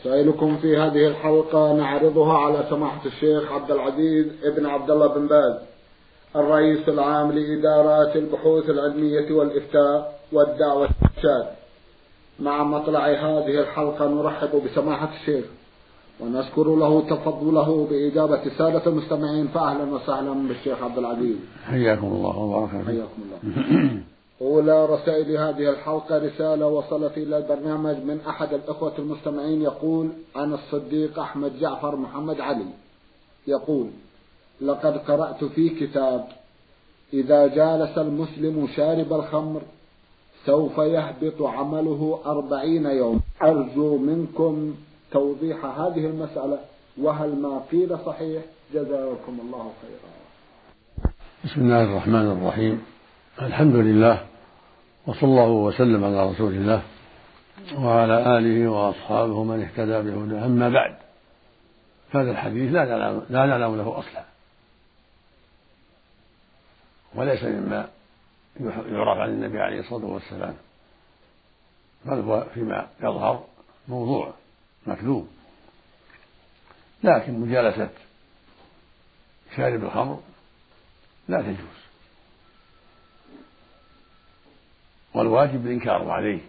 رسائلكم في هذه الحلقة نعرضها على سماحة الشيخ عبدالعزيز ابن عبدالله بن باز، الرئيس العام لإدارات البحوث العلمية والإفتاء والدعوة والإرشاد. مع مطلع هذه الحلقة نرحب بسماحة الشيخ ونشكر له تفضله بإجابة سادة المستمعين. فأهلا وسهلا بالشيخ عبدالعزيز، حياكم الله وبارك فيكم. حياكم الله. أولى رسائل هذه الحلقة رسالة وصلت إلى البرنامج من أحد الأخوة المستمعين، يقول عن الصديق أحمد جعفر محمد علي، يقول: لقد قرأت في كتاب: إذا جالس المسلم شارب الخمر سوف يهبط عمله 40 يوم. أرجو منكم توضيح هذه المسألة، وهل ما قيل صحيح؟ جزاكم الله خيرا. بسم الله الرحمن الرحيم، الحمد لله، وصلى الله وسلم على رسول الله وعلى آله وأصحابه من اهتدى بهداه. أما بعد، هذا الحديث لا نعلم له أصلا، وليس مما يعرف عن النبي عليه الصلاة والسلام، بل هو فيما يظهر موضوع مكذوب. لكن مجالسة شارب الخمر لا تجوز، والواجب الإنكار عليه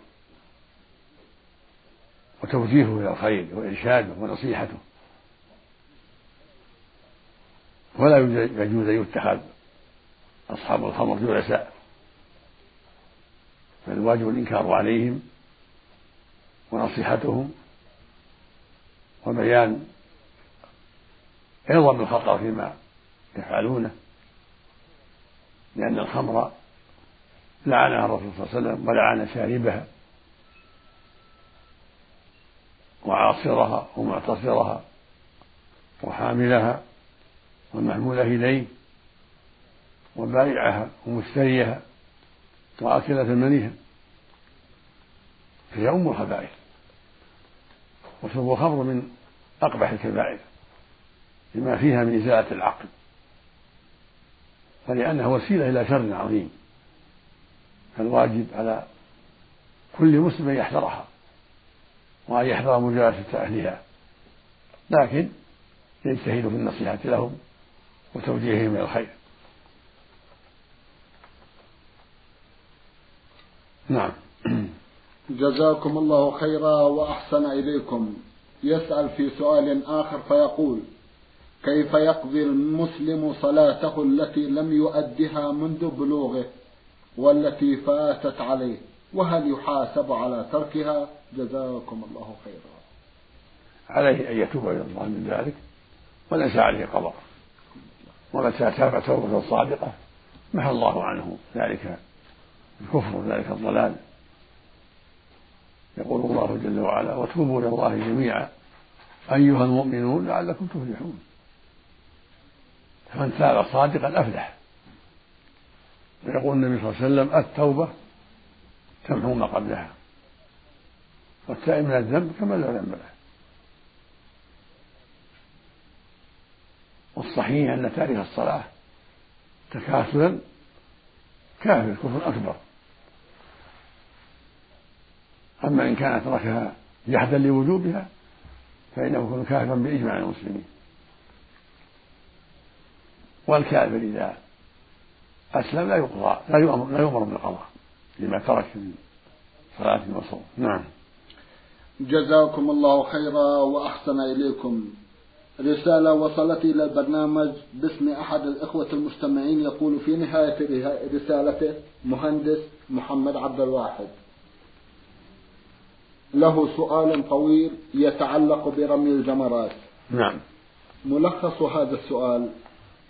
وتوجيهه إلى الخير وإرشاده ونصيحته، ولا يجوز أن يتخذ أصحاب الخمر جلساء، فالواجب الإنكار عليهم ونصيحتهم وبيان عظم الخطأ فيما يفعلونه، لأن الخمر لعنها الرسول صلى الله عليه وسلم ولعن شاربها وعاصرها ومعتصرها وحاملها والمحمولة إليه وبائعها ومشتريها وآكلة ثمنها، فهي أم الخبائث، وشرب الخمر من أقبح الكبائر لما فيها من إزالة العقل، فلأنها وسيلة إلى شر عظيم، فالواجب على كل مسلم أن يحذرها وأن يحذر مجالسة أهلها، لكن يجتهد في النصيحة لهم وتوجيههم إلى الخير. نعم، جزاكم الله خيرا وأحسن إليكم. يسأل في سؤال آخر فيقول: كيف يقضي المسلم صلاته التي لم يؤدها منذ بلوغه والتي فاتت عليه، وهل يحاسب على تركها؟ جزاكم الله خيرا. عليه أن يتوب إلى الله من ذلك، وليس عليه قضاء، ومتى تاب توبة صادقة محى الله عنه ذلك الكفر وذلك الضلال. يقول الله جل وعلا: وتوبوا إلى الله جميعا أيها المؤمنون لعلكم تفلحون. فمن تاب صادقا أفلح. يقول النبي صلى الله عليه وسلم: التوبة تمحو ما قبلها، والتائب من الذنب كما لا ذنب له. والصحيح أن تارك الصلاة تكاسلا كافر كفر أكبر. أما إن كان تركها جحدا لوجوبها فإنه يكون كافرا بإجماع المسلمين. والكافر إذا أسلم لا يقضى، لا يؤمر بالقضاء لما ترك صلاة الوصول. نعم، جزاكم الله خيرا وأحسن إليكم. رسالة وصلت إلى البرنامج باسم أحد الإخوة المستمعين، يقول في نهاية رسالته مهندس محمد عبد الواحد، له سؤال طويل يتعلق برمي الجمرات. نعم، ملخص هذا السؤال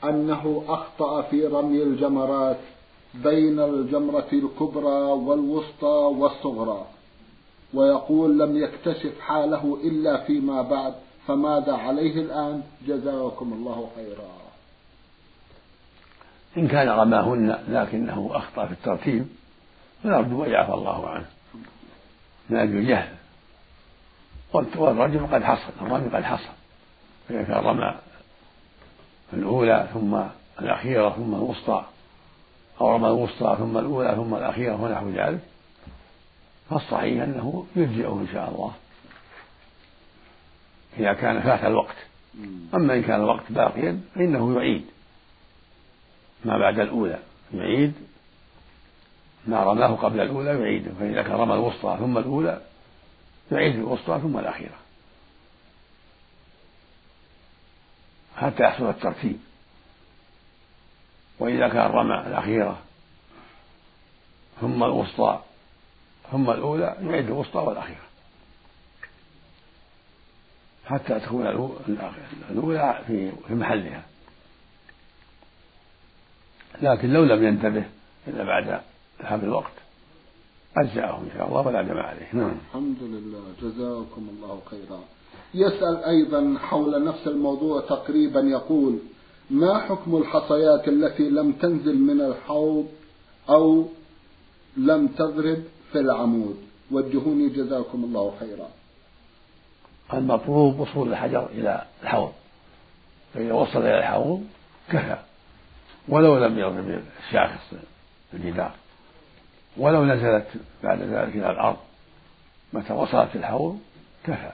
أنه أخطأ في رمي الجمرات بين الجمرة الكبرى والوسطى والصغرى، ويقول لم يكتشف حاله إلا فيما بعد، فماذا عليه الآن؟ جزاكم الله خيرا. إن كان رماهن لكنه أخطأ في الترتيب فنرجو أن يعفى الله عنه من أجل جهل، والرجل قد حصل، الرمي قد حصل، فإن كان رمى الأولى ثم الأخيرة ثم الوسطى، أو رمى الوسطى ثم الأولى ثم الأخيرة ونحو ذلك، فالصحيح أنه يرجئه إن شاء الله إذا كان فات الوقت. أما إن كان الوقت باقيا فإنه يعيد ما بعد الأولى، يعيد ما رماه قبل الأولى يعيده، فإذا كان رمى الوسطى ثم الأولى يعيد الوسطى ثم الأخيرة حتى يحصل الترتيب. وإذا كان رمى الأخيرة ثم الوسطى ثم الأولى يعيد الوسطى والأخيرة حتى تكون الأولى في محلها. لكن لو لم ينتبه إلا بعد ذهاب الوقت أجزأه إن شاء الله ولا جمع عليه. نعم. الحمد لله، جزاكم الله خيرا. يسأل أيضا حول نفس الموضوع تقريبا، يقول: ما حكم الحصيات التي لم تنزل من الحوض أو لم تضرب في العمود؟ وجهوني جزاكم الله خيرا. المطلوب وصول الحجر إلى الحوض، فإذا وصل إلى الحوض كفى ولو لم يضرب الشاخص الجدار، ولو نزلت بعد ذلك إلى الأرض، متى وصلت الحوض كفى،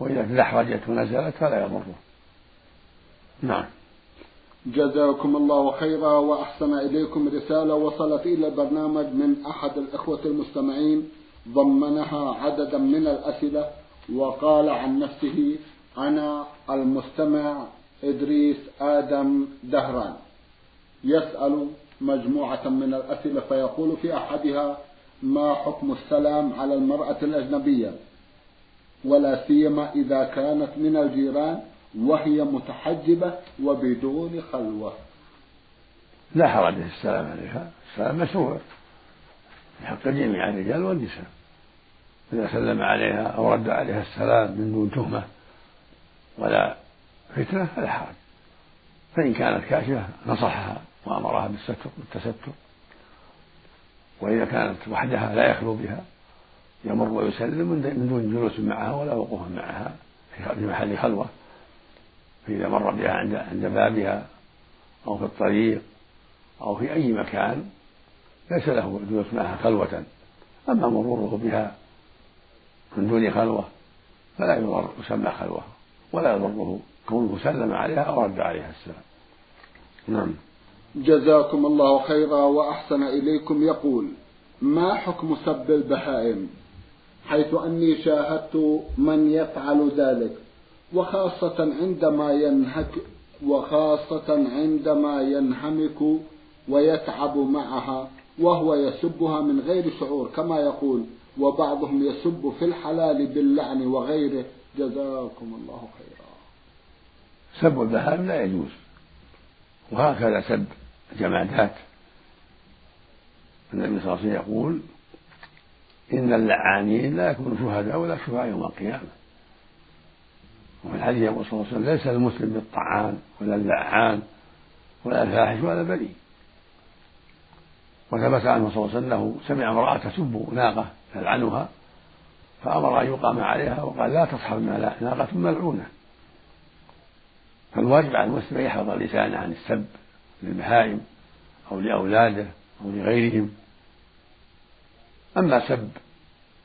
وإذا تدحرجت ونزلت فلا يضره. نعم. جزاكم الله خيرا وأحسن إليكم. رسالة وصلت إلى البرنامج من أحد الإخوة المستمعين، ضمنها عددا من الأسئلة، وقال عن نفسه: أنا المستمع إدريس آدم دهران. يسأل مجموعة من الأسئلة، فيقول في أحدها: ما حكم السلام على المرأة الأجنبية، ولا سيما إذا كانت من الجيران وهي متحجبة وبدون خلوة؟ لا حرج في السلام عليها، السلام مشروع في حق جميع الرجال والنساء، إذا سلم عليها أو رد عليها السلام من دون تهمة ولا فتنة فلا حرج. فإن كانت كاشفة نصحها وأمرها بالتستر، وإذا كانت وحدها لا يخلو بها يمر ويسلم من دون جلوس معها ولا وقوف معها في محل خلوة، فإذا مر بها عند بابها أو في الطريق أو في أي مكان ليس له جلوس معها خلوة. أما مروره بها من دون خلوة فلا يسمى خلوة ولا يضره كونه سلم عليها أو رد عليها السلام. نعم. جزاكم الله خيرا وأحسن إليكم. يقول: ما حكم سب البهائم، حيث أني شاهدت من يفعل ذلك، وخاصة عندما ينهمك ويتعب معها وهو يسبها من غير شعور كما يقول، وبعضهم يسب في الحلال باللعن وغيره. جزاكم الله خيرا. سب البهائم لا يجوز، وهكذا سب جمادات. النبي صلى الله عليه وسلم يقول: إن اللعانين لا يكونوا شهداء ولا شفعاء يوم القيامة. وفي الحديث يقول صلى الله عليه وسلم: ليس المسلم بالطعان ولا اللعان ولا الفاحش ولا البذيء. وثبت عنه صلى الله عليه وسلم أنه سمع امرأة تسب ناقة تلعنها، فأمر أن يقام عليها وقال: لا تصحب ناقة ملعونة. فالواجب على المسلم يحفظ لسانه عن السب للبهائم أو لأولاده أو لغيرهم. أما سب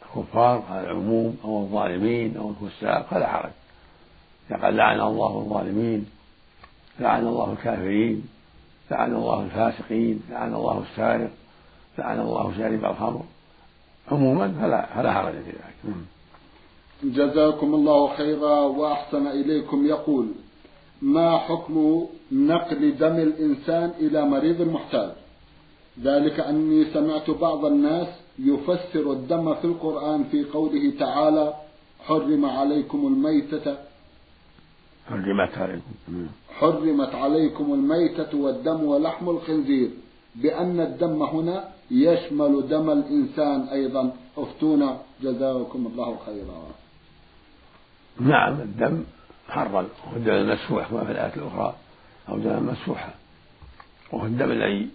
الكفار على العموم أو الظالمين أو الفساق فلا حرج، يقال: لعن الله الظالمين، لعن الله الكافرين، لعن الله الفاسقين، لعن الله السارق، لعن الله شارب الخمر عموما، فلا حرج في ذلك. جزاكم الله خيرا وأحسن إليكم. يقول: ما حكم نقل دم الإنسان إلى مريض محتاج، ذلك أني سمعت بعض الناس يفسر الدم في القرآن في قوله تعالى: حرمت عليكم الميتة والدم ولحم الخنزير، بأن الدم هنا يشمل دم الإنسان أيضا. أفتونا جزاكم الله خيرا. نعم الدم حرا وهو الدم المسفوح كما في الآية الأخرى أو دم مسفوحا، وهو الدم الذي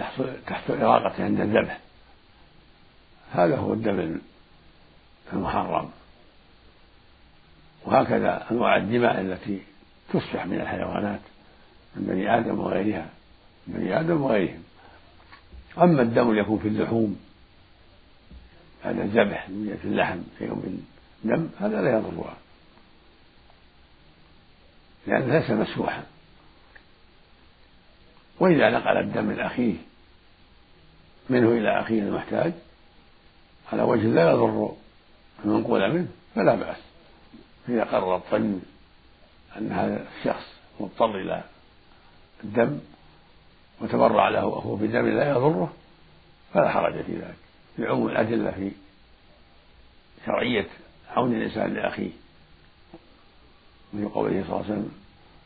يحصل تحت إراقته عند الذبح، هذا هو الدم المحرم. وهكذا أنواع الدماء التي تسفح من الحيوانات من بني آدم وغيرها من بني آدم وغيرهم. أما الدم اللي يكون في اللحوم هذا الذبح من اللحم في يوم الدم هذا لا يضرها لأنه ليس مسفوحا. وإذا نقل الدم من أخيه منه إلى أخيه المحتاج على وجه لا يضر المنقول منه فلا بأس، إذا قرر الطبيب أن هذا الشخص مضطر إلى الدم وتبرع له أخوه بدم لا يضره فلا حرج في ذلك، لعموم الأدلة في شرعية عون الإنسان لأخيه من قوله صلى الله عليه وسلم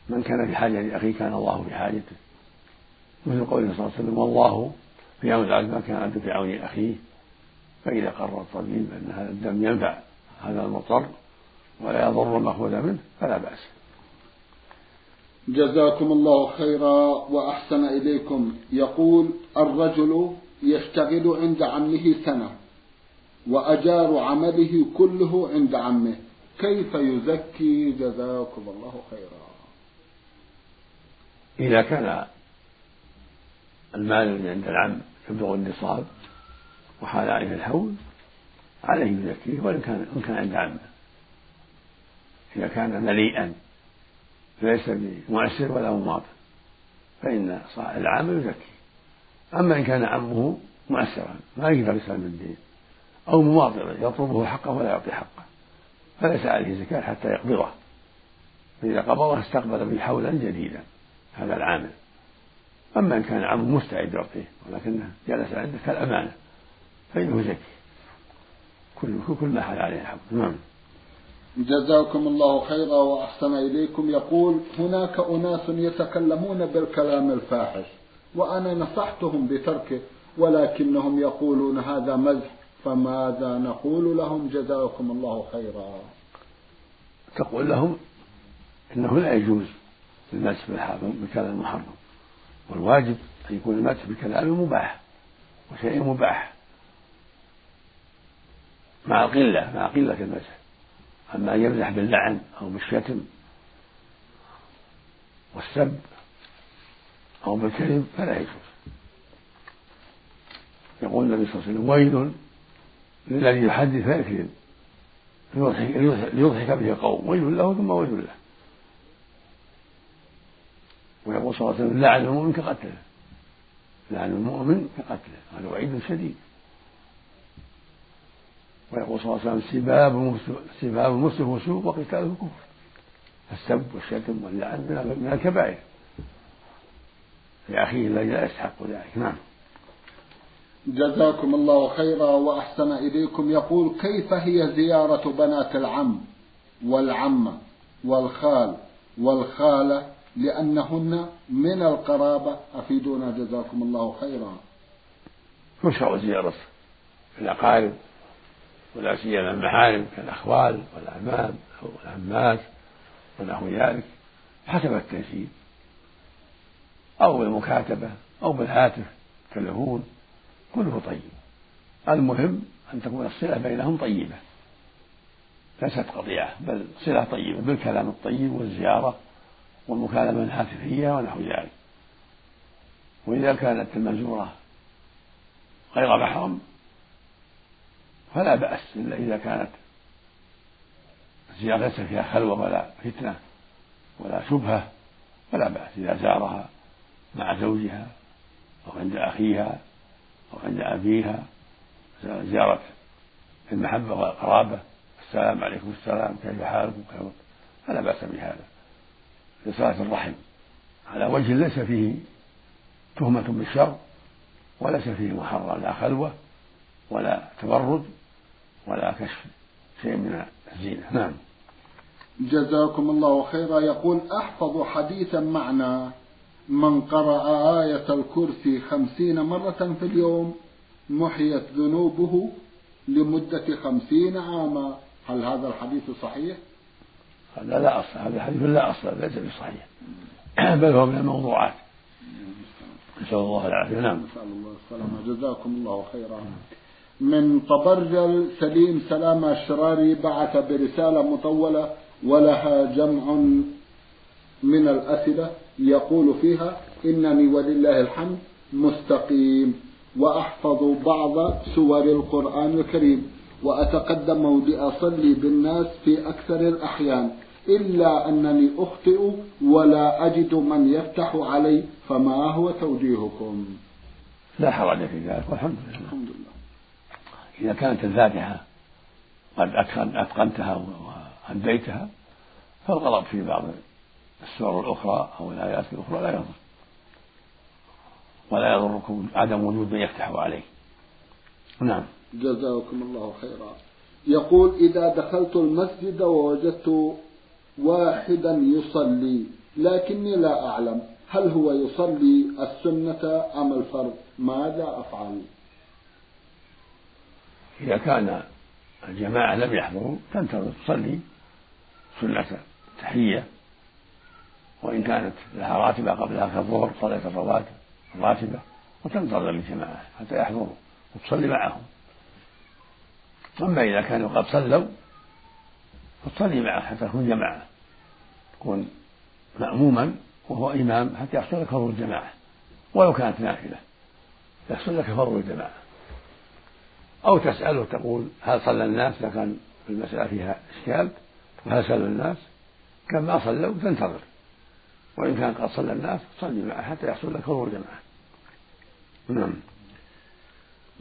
من كان في حاجة لأخيه كان الله في حاجته، مثل قوله صلى الله عليه وسلم والله في عون العبد ما كان العبد في عون أخيه. فإذا قرر الطبيب أن هذا الدم ينفع هذا المضطر ولا يضر مأخوذ منه فلا بأس. جزاكم الله خيرا وأحسن إليكم. يقول الرجل يشتغل عند عمه سنة وأجار عمله كله عند عمه، كيف يزكي؟ جزاكم الله خيرا. إذا كان المال عند العم يبلغ النصاب وحال عليه الحول عليه يزكيه وإن كان عند عمه، إذا كان مليئا فليس بمعسر ولا مماطل فإن العام يزكي. أما إن كان عمه معسرا ما يقدر يسلم الدين أو مماطلا يطلبه حقه ولا يعطي حقه فليس عليه زكاة حتى يقبضه، فإذا قبضه استقبل به حولا جديدا هذا العامل. أما إن كان عمه مستعد يعطيه ولكنه جلس عنده كالأمانة فإنه زكي كل ما حال عليه الحول. نعم جزاكم الله خيرا وأحسن إليكم. يقول هناك أناس يتكلمون بالكلام الفاحش وأنا نصحتهم بتركه ولكنهم يقولون هذا مزح، فماذا نقول لهم؟ جزاكم الله خيرا. تقول لهم إنه لا يجوز المزح بكلام محرم، والواجب أن يكون المزح بكلام مباح وشيء مباح مع قلة المزح. أما أن يمزح باللعن أو بالشتم والسب أو بالكذب فلا يجوز. يقول النبي صلى الله عليه وسلم ويل للذي يحدث فيكذب ليضحك به قوم ويل له ثم ويل له. ويقول صلى الله عليه وسلم لعن المؤمن كقتله هذا وعيد شديد. ويقول صلى الله عليه وسلم سباب المسلم فسوق وقتاله كفر. السب والشتم واللعن من الكبائر لأخيه الذي لا يستحق ذلك. نعم جزاكم الله خيرا وأحسن إليكم. يقول كيف هي زيارة بنات العم والعمة والخال والخالة لأنهن من القرابة؟ أفيدونا جزاكم الله خيرا. يشرع زيارة الأقارب ولا سيما المحارم كالأخوال والأعمام أو العمات ونحو ذلك حسب التنسيب، أو بالمكاتبة أو بالهاتف تلفون كله طيب. المهم أن تكون الصلة بينهم طيبة ليست قطيعة بل صلة طيبة بالكلام الطيب والزيارة والمكالمة الهاتفية ونحو ذلك. وإذا كانت المزورة غير محرم فلا بأس إلا إذا كانت زيارة فيها خلوة ولا فتنة ولا شبهة فلا بأس، إذا زارها مع زوجها أو عند أخيها أو عند أبيها زيارة المحبة والقرابة السلام عليكم السلام كيف حالكم فلا بأس بهذا لصلاة الرحم على وجه ليس فيه تهمة بالشر وليس فيه محرم لا خلوة ولا تبرد ولا كشف شيء من الزينة. نعم جزاكم الله خيرا. يقول أحفظ حديثا معنا من قرأ آية الكرسي 50 مرة في اليوم محيت ذنوبه لمدة 50 عاما هل هذا الحديث صحيح؟ هذا لا أصل، هذا الحديث لا أصل، ليس بصحيح، بل هو من الموضوعات، نسأل الله العافية. نعم، نسأل الله السلامة، جزاكم الله خيرا. من طبرجل سليم سلامه الشراري بعث برسالة مطولة ولها جمع من الأسئلة يقول فيها: إنني ولله الحمد مستقيم، وأحفظ بعض سور القرآن الكريم، وأتقدم موضع أصلي بالناس في أكثر الأحيان، إلا أنني أخطئ ولا أجد من يفتح علي، فما هو توجيهكم؟ لا حرج في ذلك، والحمد لله. الحمد لله. إذا كانت الفاتحة قد أتقنتها وأديتها فالغلط في بعض السور الأخرى أو الآيات الأخرى لا يضر، ولا يضركم عدم وجود من يفتح عليه. نعم، جزاكم الله خيرا. يقول: إذا دخلت المسجد ووجدت واحدا يصلي لكني لا أعلم هل هو يصلي السنة أم الفرض، ماذا أفعل؟ إذا كان الجماعة لم يحضروا تنتظر تصلي سنة تحية، وإن كانت لها راتبة قبلها كالظهر صلاة الرواتب راتبة، وتنتظر للجماعة حتى يحضروا وتصلي معهم. أما إذا كانوا قد صلوا فتصلي معه حتى يكون جماعة، يكون مأموما وهو إمام حتى يحصل لك فرض الجماعة، ولو كانت نافلة يحصل لك فرض الجماعة. أو تسأله تقول: هل صلى الناس؟ إذا كان المسألة فيها إشكال، هل صلى الناس؟ كما صلوا تنتظر، وإن كان قد صلى الناس تصلي معه حتى يحصل لك فرض الجماعة. نعم،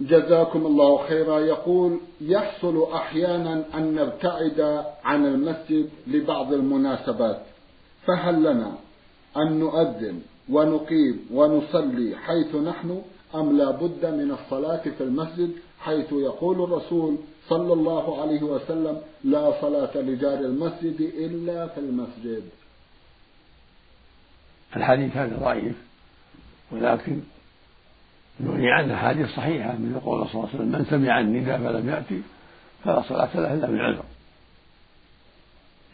جزاكم الله خيرا. يقول: يحصل أحيانا أن نبتعد عن المسجد لبعض المناسبات، فهل لنا أن نؤذن ونقيم ونصلي حيث نحن، أم لا بد من الصلاة في المسجد، حيث يقول الرسول صلى الله عليه وسلم: لا صلاة لجار المسجد إلا في المسجد؟ الحديث هذا ضعيف، ولكن نغني عنه حديث صحيحة من يقول صلى الله عليه وسلم: من سمع النداء فلم يأتي فلا صلاة له إلا من عذر.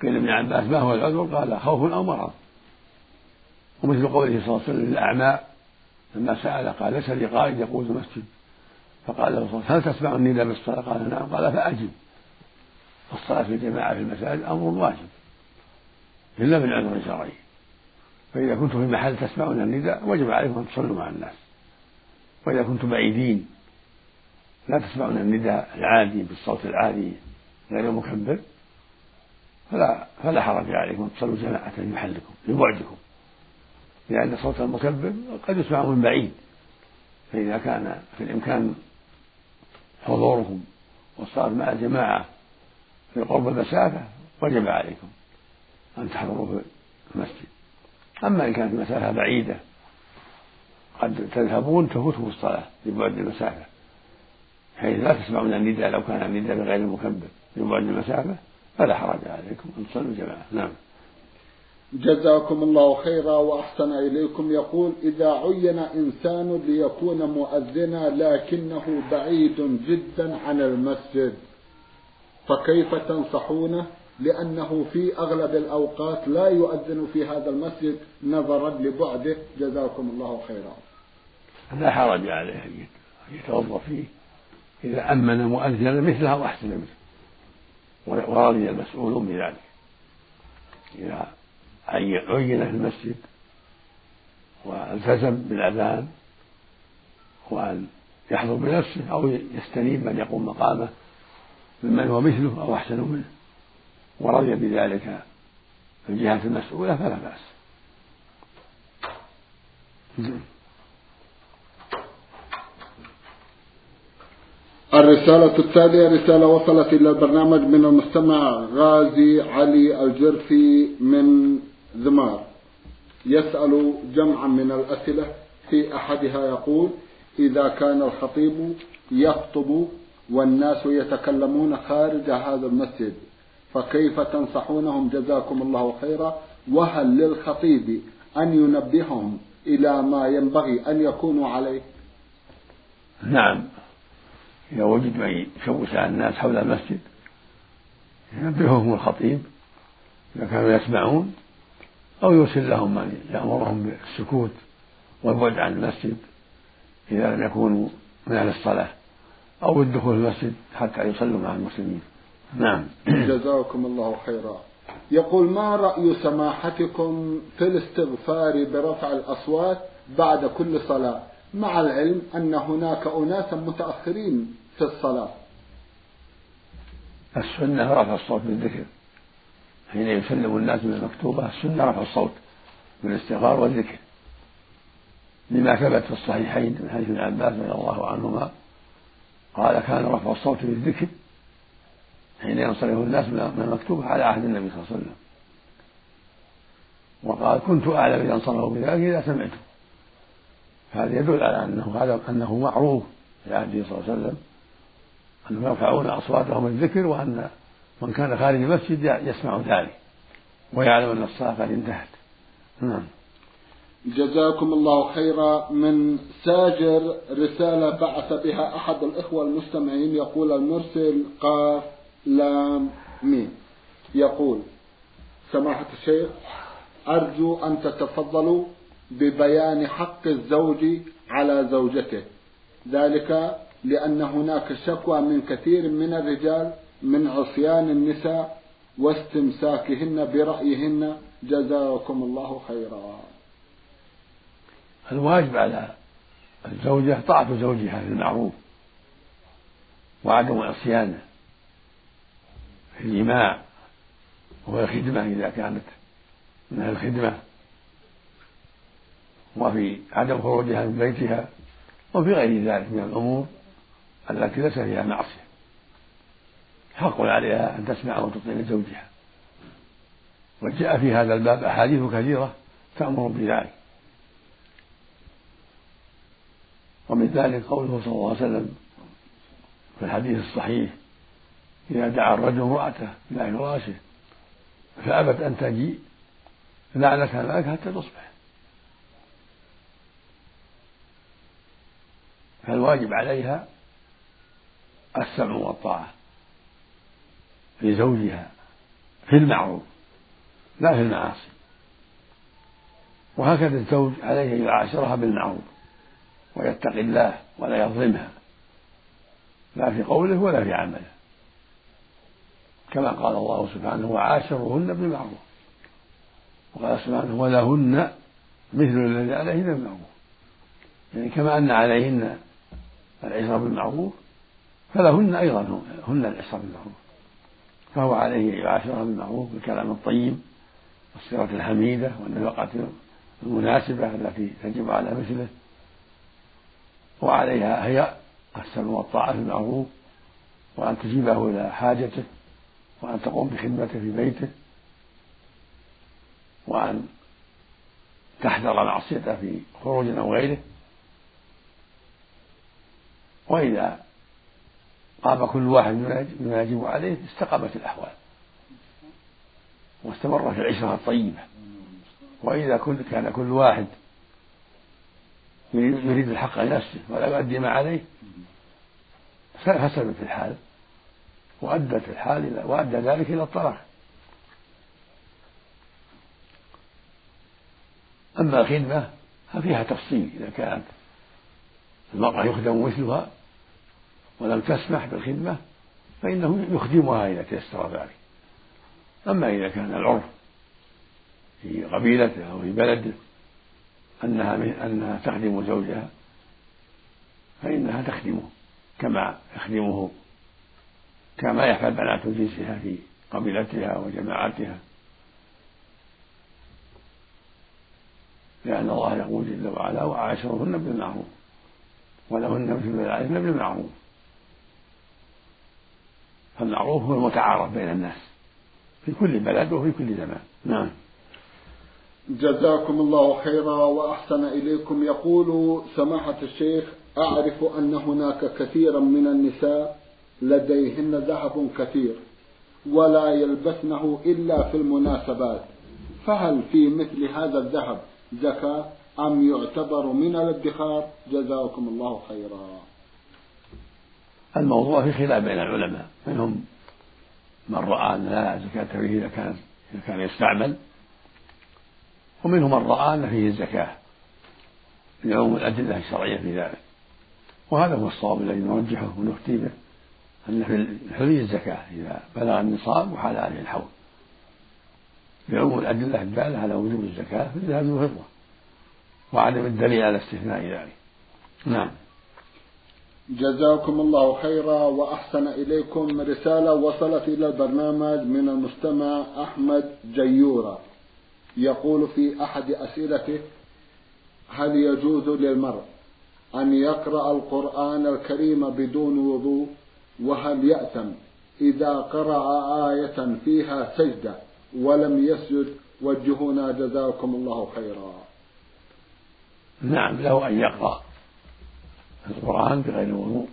قيل ابن عباس: ما هو العذر؟ قال: خوف أو مرض. ومثل قوله صلى الله عليه وسلم للأعمى لما سأل قال: ليس لي قائد يقود المسجد، فقال له: هل تسمع النداء بالصلاة؟ قال: نعم. قال: فأجب. الصلاة في الجماعة في المساجد أمر واجب إلا من عذر شرعي، فإذا كنتم في محل تسمعون النداء وجب عليكم أن تصلوا مع الناس، وإذا كنتم بعيدين لا تسمعون النداء العادي بالصوت العادي غير مكبر فلا حرج عليكم أن تصلوا جماعة في محلكم لبعدكم، لأن صوت المكبر قد يسمعه من بعيد، فإذا كان في الإمكان حضوركم والصلاة مع الجماعة في قرب المسافة وجب عليكم أن تحضروا في المسجد. أما إن كانت مسافة بعيدة قد تذهبون تفوتكم الصلاة لبعد المسافة، حيث لا تسمعون النداء لو كان النداء غير مكبر لبعد المسافة، فلا حرج عليكم أن تصلوا جماعة. نعم، جزاكم الله خيرا وأحسن إليكم. يقول: إذا عين إنسان ليكون مؤذنا لكنه بعيد جدا عن المسجد، فكيف تنصحونه، لأنه في أغلب الأوقات لا يؤذن في هذا المسجد نظرا لبعده؟ جزاكم الله خيرا. لا حرج عليه أن يتوظف فيه إذا أمن مؤذنا مثلها وأحسن مثله ورضي المسؤولون بذلك. إذا عين في المسجد والتزم بالأذان وأن يحضر بنفسه أو يستنيب من يقوم مقامه ممن هو مثله أو أحسن منه ورضي بذلك الجهة المسؤولة فلا بأس. الرسالة التالية رسالة وصلت إلى البرنامج من المستمع غازي علي الجرفي من ذمار، يسأل جمعا من الأسئلة. في أحدها يقول: إذا كان الخطيب يخطب والناس يتكلمون خارج هذا المسجد، فكيف تنصحونهم؟ جزاكم الله خيرا. وهل للخطيب أن ينبههم إلى ما ينبغي أن يكونوا عليه؟ نعم، إذا وجد من يشوش على الناس حول المسجد ينبههم الخطيب إذا كانوا يسمعون أو يرسل لهم من يأمرهم بالسكوت والبعد عن المسجد إذا لم يكونوا من أهل الصلاة أو الدخول المسجد حتى يصلوا مع المسلمين. نعم. جزاكم الله خيرا. يقول ما رأي سماحتكم في الاستغفار برفع الأصوات بعد كل صلاة مع العلم أن هناك أناسا متأخرين في الصلاة؟ السنة رفع الصوت بالذكر حين يسلم الناس من المكتوبة. السنة رفع الصوت بالاستغفار والذكر لما ثبت في الصحيحين من حديث ابن عباس رضي الله عنهما قال كان رفع الصوت بالذكر حين ينصرف الناس من المكتوبة على عهد النبي صلى الله عليه وسلم، وقال كنت أعلم إذا انصرفوا بذلك إذا سمعته. هذا يدل على أنه معروف في عهده صلى الله عليه وسلم أنهم يرفعون أصواتهم الذكر وأن من كان خارج المسجد يسمع ذلك ويعلم أن الصلاة قد انتهت. نعم. جزاكم الله خيرا. من ساجر رسالة بعث بها أحد الإخوة المستمعين يقول المرسل قاف لام ميم، يقول سماحة الشيخ أرجو أن تتفضلوا ببيان حق الزوج على زوجته، ذلك لأن هناك شكوى من كثير من الرجال من عصيان النساء واستمساكهن برأيهن، جزاكم الله خيرا. الواجب على الزوجة طاعة زوجها بالمعروف وعدم عصيانه في الجماع والخدمة إذا كانت من الخدمة، وفي عدم خروجها من بيتها، وفي غير ذلك من الأمور التي ليس فيها معصية. حق عليها أن تسمع وتطيع زوجها، وجاء في هذا الباب أحاديث كثيرة تأمر بذلك، ومن ذلك قوله صلى الله عليه وسلم في الحديث الصحيح إذا دعا الرجل امرأته إلى فراشه فأبت أن تجيء لعنتها معك حتى تصبح. فالواجب عليها السمع والطاعة في زوجها في المعروف لا في المعاصي، وهكذا الزوج عليه أن يعاشرها بالمعروف ويتقي الله ولا يظلمها لا في قوله ولا في عمله، كما قال الله سبحانه وعاشرهن بالمعروف، وقال سبحانه ولهن مثل الذي عليهن بالمعروف، يعني كما أن عليهن العشرة بالمعروف فلهن أيضا هن العشرة بالمعروف، فهو عليه يعاشرها بالمعروف بالكلام الطيب والصيغة الحميدة والنفقة المناسبة التي تجب على مثله، وعليها هي السمع والطاعة في المعروف وأن تجيبه إلى حاجته وأن تقوم بخدمته في بيته وأن تحذر معصيته في خروج أو غيره، وإذا قام كل واحد بما يجب عليه استقامت الأحوال واستمرت العشرة الطيبة، وإذا كان كل واحد يريد الحق لنفسه ولا يؤدي ما عليه فسدت الحال وأدى ذلك إلى الطلاق. أما الخدمة ففيها تفصيل، إذا كانت المرأة يخدم مثلها ولم تسمح بالخدمة فإنه يخدمها إذا تيسر ذلك، أما إذا كان العرف في قبيلته أو في بلده أنها تخدم زوجها فإنها تخدمه كما يفعل بنات جنسها في قبيلتها وجماعتها، لأن الله يقول جل وعلا وعاشرهن بالمعروف ولهن مثل الذي عليهن بالمعروف، فالمعروف هو المتعارف بين الناس في كل بلد وفي كل زمان. نعم. جزاكم الله خيرا وأحسن إليكم. يقول سماحة الشيخ أعرف أن هناك كثيرا من النساء لديهن ذهب كثير ولا يلبسنه إلا في المناسبات، فهل في مثل هذا الذهب زكاة أم يعتبر من الادخار؟ جزاكم الله خيرا. الموضوع في خلاف بين العلماء، منهم من رأى أن لا زكاة فيه إذا كان يستعمل، ومنهم من رأى أن فيه الزكاة لعموم الأدلة الشرعية في ذلك. وهذا هو الصواب الذي نرجحه ونفتي به، أن في الحلي الزكاة إذا بلغ النصاب وحال عليه الحول لعموم الأدلة الدالة على وجوب الزكاة في الذهب والفضة وعدم الدليل على استثناء ذلك. نعم. جزاكم الله خيرا وأحسن إليكم. رسالة وصلت إلى البرنامج من المستمع أحمد جيورا، يقول في أحد أسئلته: هل يجوز للمرء أن يقرأ القرآن الكريم بدون وضوء؟ وهل يأثم إذا قرأ آية فيها سجدة ولم يسجد؟ وجهونا جزاكم الله خيرا. نعم، له أن يقرأ القرآن بغير وضوء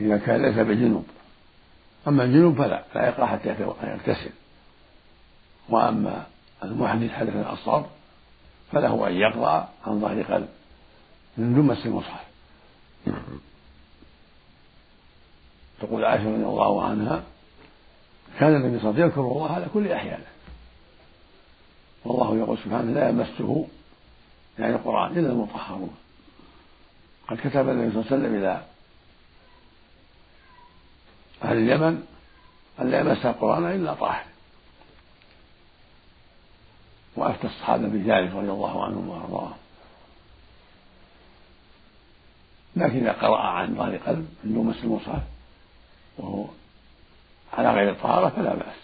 إذا كان ليس بجنوب. أما الجنوب فلا يقرأ حتى يغتسل. وأما المحدث حدث أصغر فله أن يقرأ عن ظهر قلب من دون مس المصحف. تقول عائشة رضي الله عنها: كان النبي صلى الله عليه وسلم يذكر الله على كل أحيانه، والله يقول سبحانه: لا يمسه يعني القرآن إلا المطهرون. قد كتب النبي صلى الله عليه وسلم إلى أهل اليمن أن لا يمس القرآن إلا طاهر، وأفتى الصحابة بذلك رضي الله عنهم وأرضاهم. لكن إذا قرأ عن ظهر قلب من دون مس المصحف وهو على غير الطهارة فلا بأس،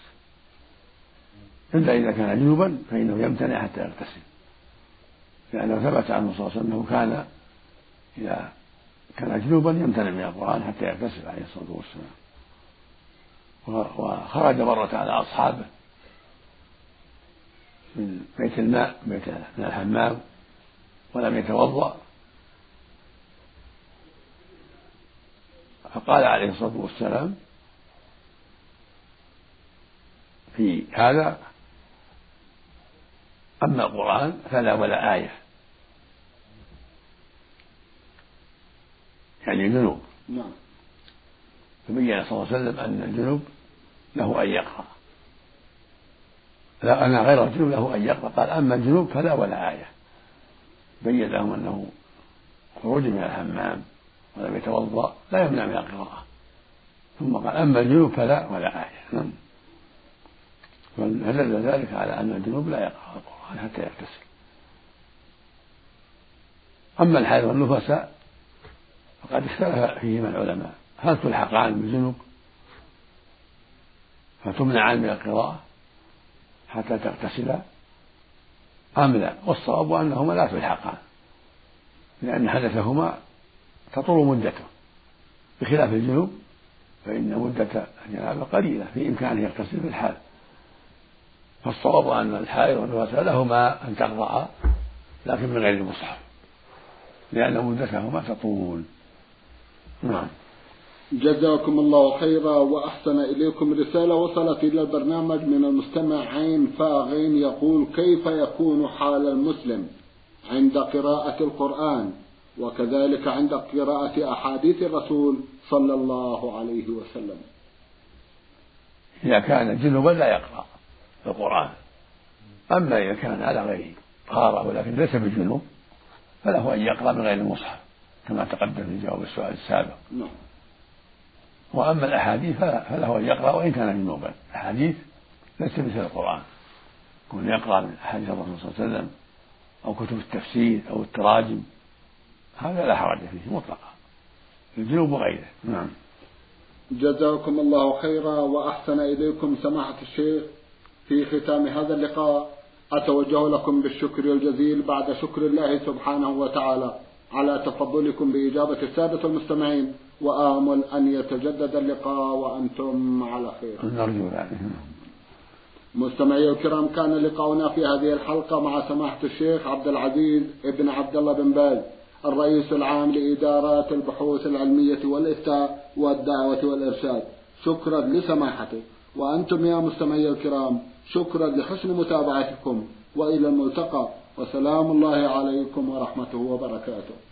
إلا إذا كان جنوبا فإنه يمتنع حتى يغتسل، لأنه ثبت عنه صلى الله عليه وسلم أنه كان إذا كان جنوبا يمتنع من القرآن حتى يغتسل عليه الصلاة والسلام. وخرج مرة على أصحابه من بيت الماء من الحمام ولم يتوضأ، فقال عليه الصلاة والسلام في هذا: أما القرآن فلا ولا آية، يعني الجنوب. فبين صلى الله عليه وسلم أن الجنوب له أن يقرأ، لا أنا غير الجنوب له أن يقرأ. قال: أما الجنوب فلا ولا آية، بين لهم أنه خروج من الحمام ولم يتوضأ لا يمنع من القراءة، ثم قال: أما الجنوب فلا ولا آية، فدل ذلك على أن الجنوب لا يقرأ القرآن حتى يغتسل. أما الحيض والنفساء فقد اختلف فيهما العلماء، هل تلحقان بالجنوب فتمنعان من القراءة حتى تغتسل أم لا؟ والصواب أنهما لا تلحقان، لأن حدثهما تطول مدته، بخلاف الجنوب فإن مدة الجنابة قليلة في إمكانه يغتسل في الحال. فالصواب أن الحائض والنفساء لهما أن تقرأ لكن من غير المصحف، لأن مدتهما تطول. نعم. جزاكم الله خيرا وأحسن إليكم. رسالة وصلت إلى البرنامج من المستمع عين فاغين، يقول: كيف يكون حال المسلم عند قراءة القرآن وكذلك عند قراءة أحاديث الرسول صلى الله عليه وسلم؟ إذا كان جنبا لا يقرأ القرآن، أما إذا كان على غير طهارة ولكن ليس بجنوب فله أن يقرأ من غير المصحف كما تقدم في جواب السؤال السابق. وأما الأحاديث فله أن يقرأ وإن كان جنوبا، الأحاديث ليس مثل القرآن، يكون يقرأ من أحاديث الرسول صلى الله عليه وسلم أو كتب التفسير أو التراجم، هذا لا حرج فيه مطلقا، الجنوب وغيره. نعم. جزاكم الله خيرا وأحسن إليكم. سماحة الشيخ، في ختام هذا اللقاء أتوجه لكم بالشكر الجزيل بعد شكر الله سبحانه وتعالى على تفضلكم بإجابة السادة المستمعين، وآمل أن يتجدد اللقاء وأنتم على خير. نرجو ذلك. مستمعي الكرام، كان لقاؤنا في هذه الحلقة مع سماحة الشيخ عبدالعزيز ابن عبدالله بن باز، الرئيس العام لإدارات البحوث العلمية والإفتاء والدعوة والإرشاد. شكرا لسماحته، وأنتم يا مستمعي الكرام شكرا لحسن متابعتكم، وإلى الملتقى، وسلام الله عليكم ورحمته وبركاته.